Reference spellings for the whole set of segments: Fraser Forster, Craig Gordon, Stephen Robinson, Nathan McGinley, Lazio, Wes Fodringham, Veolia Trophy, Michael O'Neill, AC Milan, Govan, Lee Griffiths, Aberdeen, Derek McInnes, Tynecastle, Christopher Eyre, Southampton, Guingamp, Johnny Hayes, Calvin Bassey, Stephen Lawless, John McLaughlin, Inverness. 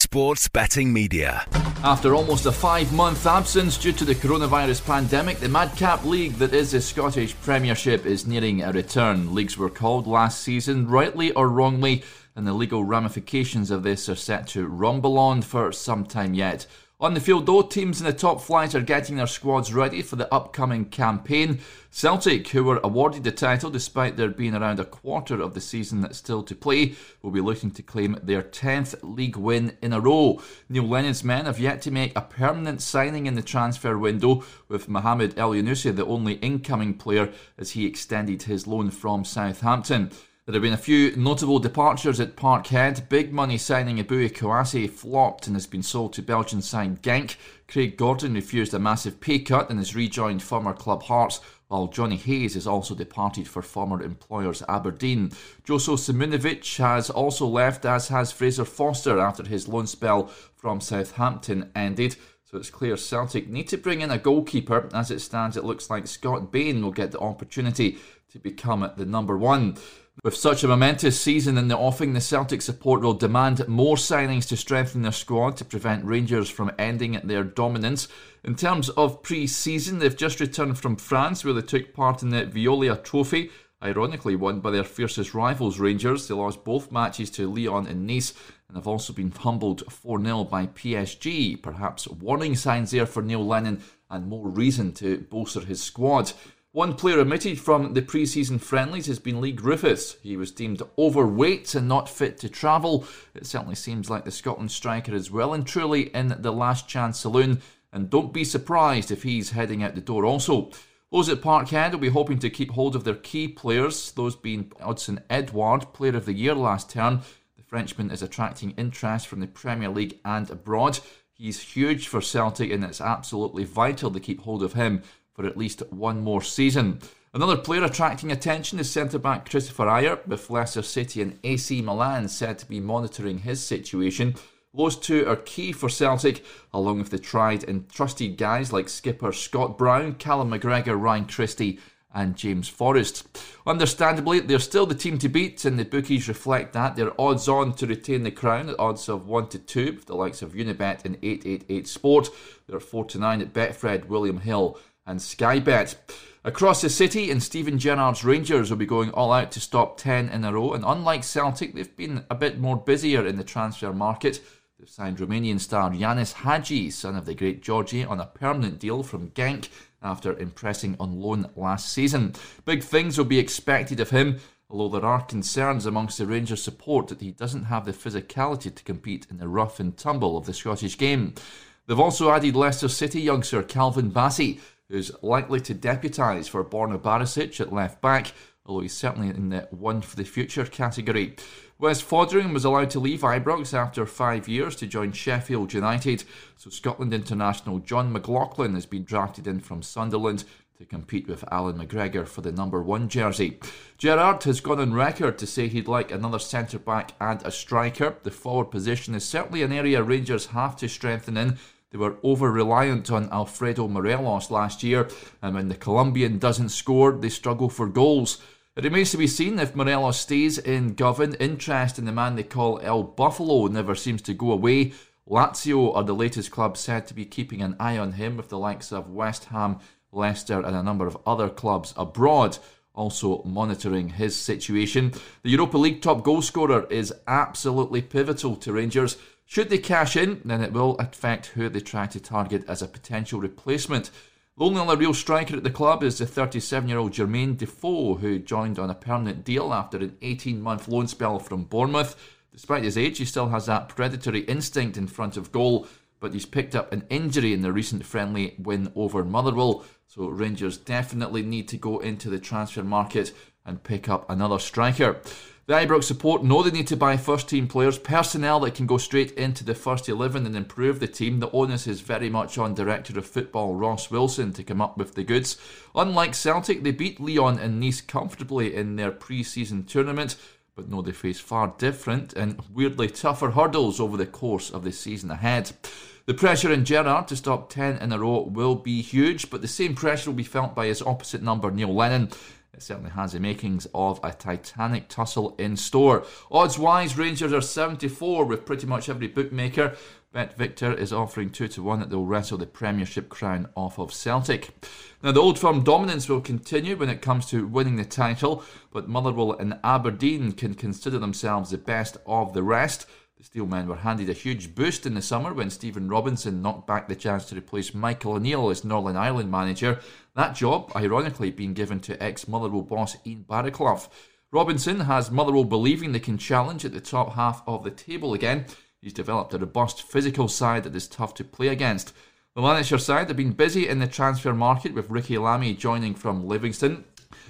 Sports betting media. After almost a 5-month absence due to the coronavirus pandemic, the madcap league that is the Scottish Premiership is nearing a return. Leagues were called last season, rightly or wrongly, and the legal ramifications of this are set to rumble on for some time yet. On the field though, teams in the top flight are getting their squads ready for the upcoming campaign. Celtic, who were awarded the title despite there being around a quarter of the season that's still to play, will be looking to claim their 10th league win in a row. Neil Lennon's men have yet to make a permanent signing in the transfer window, with Mohamed El Yanoussi the only incoming player as he extended his loan from Southampton. There have been a few notable departures at Parkhead. Big money signing Eboué Kouassi flopped and has been sold to Belgian side Genk. Craig Gordon refused a massive pay cut and has rejoined former club Hearts, while Johnny Hayes has also departed for former employers Aberdeen. Jozo Simunovic has also left, as has Fraser Forster after his loan spell from Southampton ended. So it's clear Celtic need to bring in a goalkeeper. As it stands, it looks like Scott Bain will get the opportunity to become the number one. With such a momentous season in the offing, the Celtic support will demand more signings to strengthen their squad to prevent Rangers from ending their dominance. In terms of pre-season, they've just returned from France, where they took part in the Veolia Trophy, ironically won by their fiercest rivals Rangers. They lost both matches to Lyon and Nice, and have also been humbled 4-0 by PSG. Perhaps warning signs there for Neil Lennon, and more reason to bolster his squad. One player omitted from the pre-season friendlies has been Lee Griffiths. He was deemed overweight and not fit to travel. It certainly seems like the Scotland striker is well and truly in the last chance saloon, and don't be surprised if he's heading out the door also. Those at Parkhead will be hoping to keep hold of their key players, those being Odson Edouard, Player of the Year last term. The Frenchman is attracting interest from the Premier League and abroad. He's huge for Celtic, and it's absolutely vital to keep hold of him for at least one more season. Another player attracting attention is centre-back Christopher Eyre, with Leicester City and AC Milan said to be monitoring his situation. Those two are key for Celtic, along with the tried and trusted guys like skipper Scott Brown, Callum McGregor, Ryan Christie and James Forrest. Understandably, they're still the team to beat, and the bookies reflect that. They're odds-on to retain the crown at odds of 1-2, with the likes of Unibet and 888 Sport. They're 4-9 at Betfred, William Hill and Sky Bet. Across the city, and Stephen Gerrard's Rangers will be going all out to stop 10 in a row, and unlike Celtic, they've been a bit more busier in the transfer market. They've signed Romanian star Yanis Hadji, son of the great Georgie, on a permanent deal from Genk after impressing on loan last season. Big things will be expected of him, although there are concerns amongst the Rangers support that he doesn't have the physicality to compete in the rough and tumble of the Scottish game. They've also added Leicester City youngster Calvin Bassey, who's likely to deputise for Borna Barisic at left-back, although he's certainly in the one-for-the-future category. Wes Fodringham was allowed to leave Ibrox after 5 years to join Sheffield United, so Scotland international John McLaughlin has been drafted in from Sunderland to compete with Alan McGregor for the number one jersey. Gerrard has gone on record to say he'd like another centre-back and a striker. The forward position is certainly an area Rangers have to strengthen in. They were over-reliant on Alfredo Morelos last year, and when the Colombian doesn't score, they struggle for goals. It remains to be seen if Morelos stays in Govan. Interest in the man they call El Buffalo never seems to go away. Lazio are the latest club said to be keeping an eye on him, with the likes of West Ham, Leicester and a number of other clubs abroad also monitoring his situation. The Europa League top goalscorer is absolutely pivotal to Rangers, Should they cash in, then it will affect who they try to target as a potential replacement. The only other real striker at the club is the 37-year-old Jermaine Defoe, who joined on a permanent deal after an 18-month loan spell from Bournemouth. Despite his age, he still has that predatory instinct in front of goal, but he's picked up an injury in the recent friendly win over Motherwell, so Rangers definitely need to go into the transfer market and pick up another striker. The Ibrox support know they need to buy first-team players, personnel that can go straight into the first 11 and improve the team. The onus is very much on Director of Football Ross Wilson to come up with the goods. Unlike Celtic, they beat Lyon and Nice comfortably in their pre-season tournament, but no, they face far different and weirdly tougher hurdles over the course of the season ahead. The pressure in Gerrard to stop 10 in a row will be huge, but the same pressure will be felt by his opposite number, Neil Lennon. It certainly has the makings of a titanic tussle in store. Odds-wise, Rangers are 74 with pretty much every bookmaker. BetVictor is offering 2-1 that they'll wrestle the Premiership crown off of Celtic. Now, the Old Firm dominance will continue when it comes to winning the title, but Motherwell and Aberdeen can consider themselves the best of the rest. The Steelmen were handed a huge boost in the summer when Stephen Robinson knocked back the chance to replace Michael O'Neill as Northern Ireland manager. That job, ironically, being given to ex-Motherwell boss Ian Barraclough. Robinson has Motherwell believing they can challenge at the top half of the table again. He's developed a robust physical side that is tough to play against. The Lanarkshire side have been busy in the transfer market with Ricky Lamy joining from Livingston.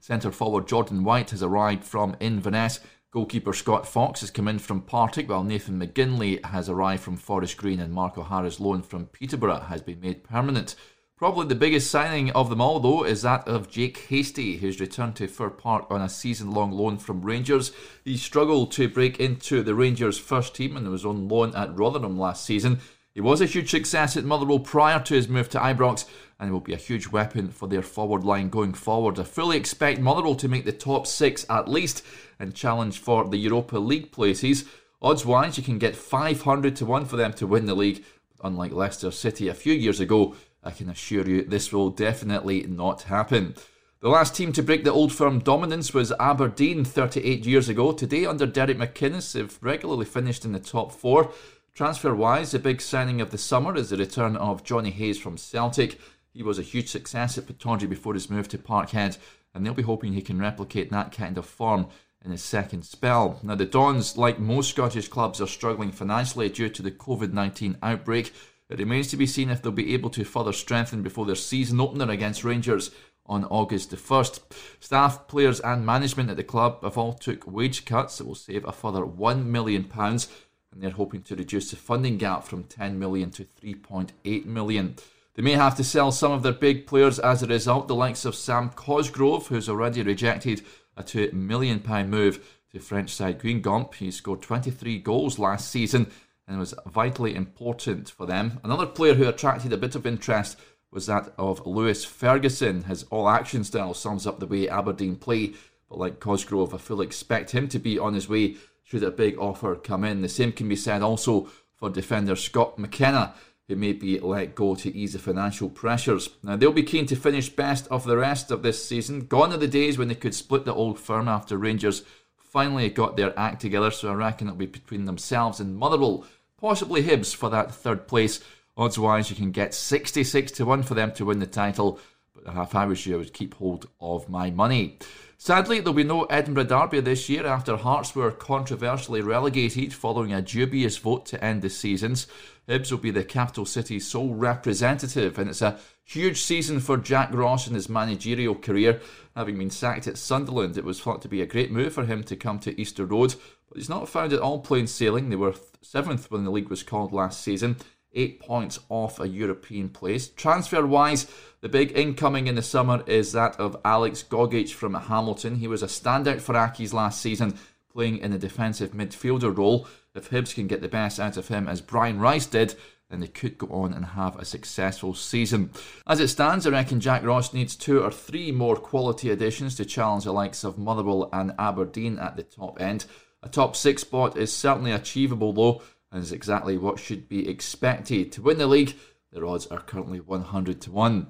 Centre forward Jordan White has arrived from Inverness. Goalkeeper Scott Fox has come in from Partick, while Nathan McGinley has arrived from Forest Green and Mark O'Hara's loan from Peterborough has been made permanent. Probably the biggest signing of them all, though, is that of Jake Hastie, who's returned to Fir Park on a season-long loan from Rangers. He struggled to break into the Rangers' first team and was on loan at Rotherham last season. He was a huge success at Motherwell prior to his move to Ibrox and will be a huge weapon for their forward line going forward. I fully expect Motherwell to make the top six at least and challenge for the Europa League places. Odds-wise, you can get 500-1 for them to win the league. Unlike Leicester City a few years ago, I can assure you this will definitely not happen. The last team to break the Old Firm dominance was Aberdeen 38 years ago. Today, under Derek McInnes, they've regularly finished in the top four. Transfer-wise, the big signing of the summer is the return of Johnny Hayes from Celtic. He was a huge success at Pittodrie before his move to Parkhead, and they'll be hoping he can replicate that kind of form in his second spell. Now, the Dons, like most Scottish clubs, are struggling financially due to the COVID-19 outbreak. It remains to be seen if they'll be able to further strengthen before their season opener against Rangers on August the 1st. Staff, players and management at the club have all took wage cuts that will save a further £1 million, and they're hoping to reduce the funding gap from £10 million to £3.8 million. They may have to sell some of their big players as a result, the likes of Sam Cosgrove, who's already rejected a £2 million move to French side Guingamp. He scored 23 goals last season and was vitally important for them. Another player who attracted a bit of interest was that of Lewis Ferguson. His all-action style sums up the way Aberdeen play, but like Cosgrove, I fully expect him to be on his way should a big offer come in. The same can be said also for defender Scott McKenna, who may be let go to ease the financial pressures. Now, they'll be keen to finish best of the rest of this season. Gone are the days when they could split the Old Firm after Rangers finally got their act together, so I reckon it'll be between themselves and Motherwell, possibly Hibs, for that third place. Odds-wise, you can get 66-1 for them to win the title, but if I was you, I would keep hold of my money. Sadly, there'll be no Edinburgh Derby this year after Hearts were controversially relegated following a dubious vote to end the seasons. Hibs will be the capital city's sole representative, and it's a huge season for Jack Ross in his managerial career. Having been sacked at Sunderland, it was thought to be a great move for him to come to Easter Road, but he's not found it all plain sailing. They were 7th when the league was called last season, 8 points off a European place. Transfer-wise, the big incoming in the summer is that of Alex Gogic from Hamilton. He was a standout for Accies last season, playing in a defensive midfielder role. If Hibs can get the best out of him as Brian Rice did, then they could go on and have a successful season. As it stands, I reckon Jack Ross needs 2 or 3 more quality additions to challenge the likes of Motherwell and Aberdeen at the top end. A top 6 spot is certainly achievable though, and is exactly what should be expected. To win the league, their odds are currently 100-1.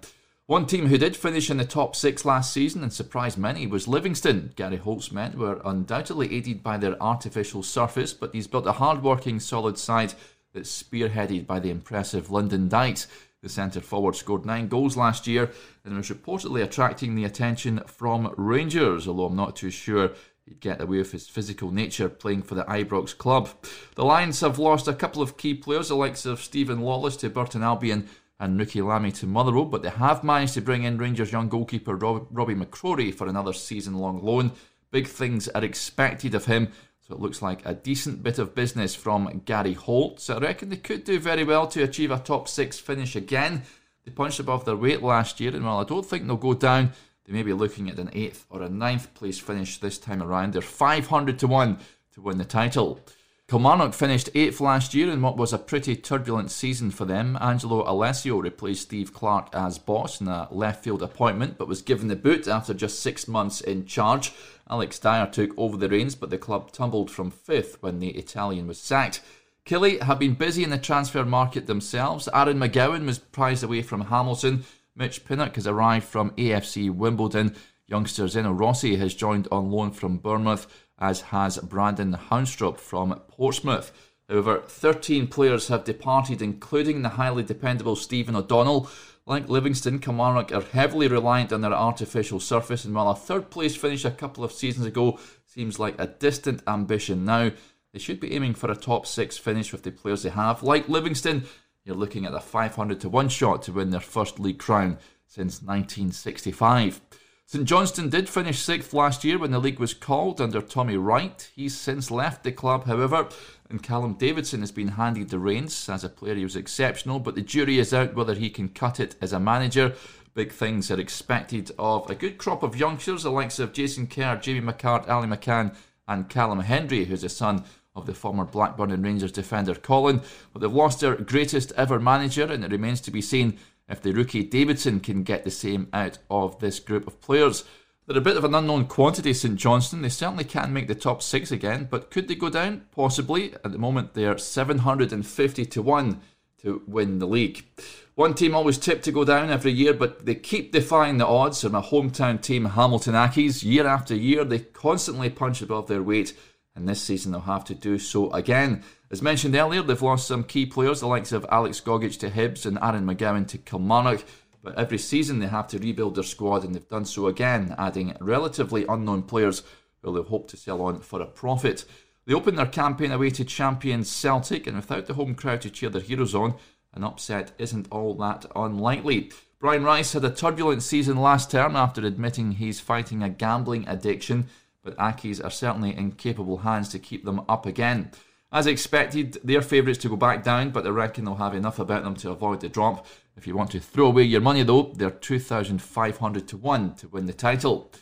One team who did finish in the top 6 last season and surprised many was Livingston. Gary Holt's men were undoubtedly aided by their artificial surface, but he's built a hard-working, solid side that's spearheaded by the impressive London Dykes. The centre-forward scored 9 goals last year and was reportedly attracting the attention from Rangers, although I'm not too sure he'd get away with his physical nature playing for the Ibrox club. The Lions have lost a couple of key players, the likes of Stephen Lawless to Burton Albion and Nuki Lamy to Motherwell, but they have managed to bring in Rangers' young goalkeeper Robbie McCrory for another season-long loan. Big things are expected of him, so it looks like a decent bit of business from Gary Holt. So I reckon they could do very well to achieve a top 6 finish again. They punched above their weight last year, and while I don't think they'll go down, they may be looking at an 8th or a 9th place finish this time around. They're 500-1 to win the title. Kilmarnock finished 8th last year in what was a pretty turbulent season for them. Angelo Alessio replaced Steve Clark as boss in a left field appointment, but was given the boot after just 6 months in charge. Alex Dyer took over the reins, but the club tumbled from 5th when the Italian was sacked. Killie have been busy in the transfer market themselves. Aaron McGowan was prized away from Hamilton. Mitch Pinnock has arrived from AFC Wimbledon. Youngster Zeno Rossi has joined on loan from Bournemouth, as has Brandon Hounstrup from Portsmouth. However, 13 players have departed, including the highly dependable Stephen O'Donnell. Like Livingston, Kilmarnock are heavily reliant on their artificial surface, and while a 3rd place finish a couple of seasons ago seems like a distant ambition now, they should be aiming for a top 6 finish with the players they have. Like Livingston, you're looking at a 500-1 shot to win their first league crown since 1965. St Johnstone did finish 6th last year when the league was called under Tommy Wright. He's since left the club, however, and Callum Davidson has been handed the reins. As a player, he was exceptional, but the jury is out whether he can cut it as a manager. Big things are expected of a good crop of youngsters, the likes of Jason Kerr, Jamie McCart, Ali McCann and Callum Hendry, who's the son of the former Blackburn and Rangers defender Colin. But they've lost their greatest ever manager, and it remains to be seen if the rookie Davidson can get the same out of this group of players. They're a bit of an unknown quantity, St Johnstone. They certainly can make the top 6 again, but could they go down? Possibly. At the moment, they are 750-1 to win the league. One team always tipped to go down every year, but they keep defying the odds. They're my hometown team, Hamilton Accies. Year after year, they constantly punch above their weight, and this season they'll have to do so again. As mentioned earlier, they've lost some key players, the likes of Alex Gogic to Hibs and Aaron McGowan to Kilmarnock. But every season they have to rebuild their squad, and they've done so again, adding relatively unknown players who they hope to sell on for a profit. They opened their campaign away to champions Celtic, and without the home crowd to cheer their heroes on, an upset isn't all that unlikely. Brian Rice had a turbulent season last term after admitting he's fighting a gambling addiction, but Accies are certainly in capable hands to keep them up again. As expected, they're favourites to go back down, but I reckon they'll have enough about them to avoid the drop. If you want to throw away your money though, they're 2,500-1 to win the title.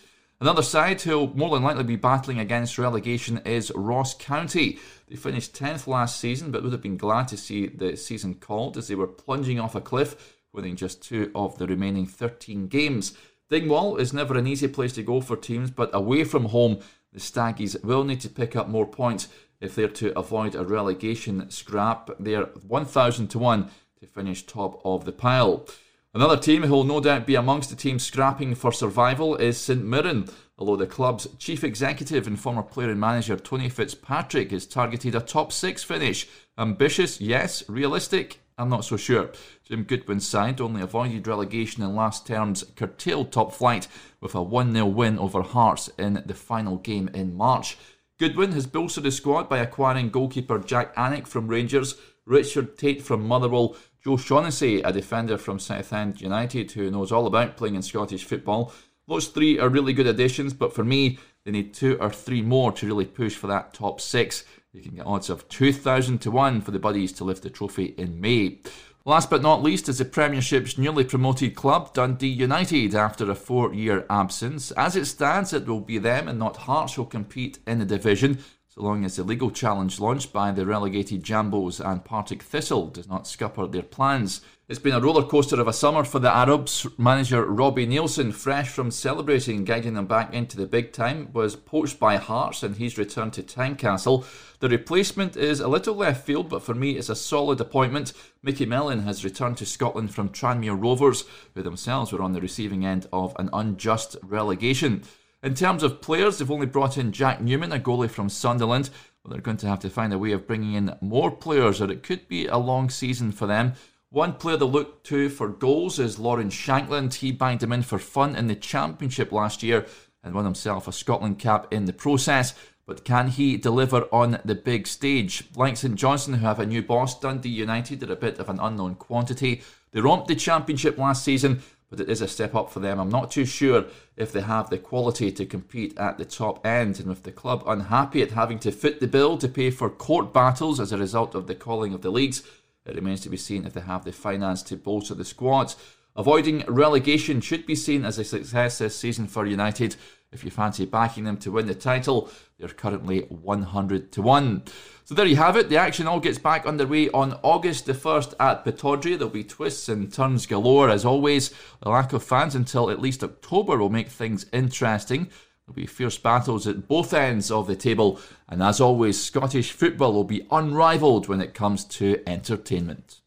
Another side who'll more than likely be battling against relegation is Ross County. They finished 10th last season, but would have been glad to see the season called, as they were plunging off a cliff, winning just 2 of the remaining 13 games. Dingwall is never an easy place to go for teams, but away from home, the Staggies will need to pick up more points if they're to avoid a relegation scrap. They're 1,000-1 to finish top of the pile. Another team who will no doubt be amongst the teams scrapping for survival is St Mirren, although the club's chief executive and former player and manager Tony Fitzpatrick has targeted a top 6 finish. Ambitious, yes. Realistic, I'm not so sure. Jim Goodwin's side only avoided relegation in last term's curtailed top flight with a 1-0 win over Hearts in the final game in March. Goodwin has bolstered his squad by acquiring goalkeeper Jack Anick from Rangers, Richard Tate from Motherwell, Joe Shaughnessy, a defender from Southend United who knows all about playing in Scottish football. Those 3 are really good additions, but for me, they need 2 or 3 more to really push for that top 6. You can get odds of 2,000-1 for the Buddies to lift the trophy in May. Last but not least is the Premiership's newly promoted club, Dundee United, after a 4-year absence. As it stands, it will be them and not Hearts who compete in the division, so long as the legal challenge launched by the relegated Jambos and Partick Thistle does not scupper their plans. It's been a rollercoaster of a summer for the Arabs. Manager Robbie Neilson, fresh from celebrating guiding them back into the big time, was poached by Hearts and he's returned to Tynecastle. The replacement is a little left field, but for me it's a solid appointment. Mickey Mellon has returned to Scotland from Tranmere Rovers, who themselves were on the receiving end of an unjust relegation. In terms of players, they've only brought in Jack Newman, a goalie from Sunderland, Well, they're going to have to find a way of bringing in more players, or it could be a long season for them. One player to look to for goals is Lauren Shankland. He banged him in for fun in the Championship last year and won himself a Scotland cap in the process. But can he deliver on the big stage? Langston Johnson, who have a new boss, Dundee United, are a bit of an unknown quantity. They romped the Championship last season, but it is a step up for them. I'm not too sure if they have the quality to compete at the top end. And with the club unhappy at having to foot the bill to pay for court battles as a result of the calling of the leagues, it remains to be seen if they have the finance to bolster the squads. Avoiding relegation should be seen as a success this season for United. If you fancy backing them to win the title, they're currently 100-1. So there you have it. The action all gets back underway on August the 1st at Pittodrie. There'll be twists and turns galore as always. The lack of fans until at least October will make things interesting. There'll be fierce battles at both ends of the table, and as always, Scottish football will be unrivalled when it comes to entertainment.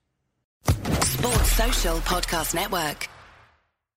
Sports Social Podcast Network.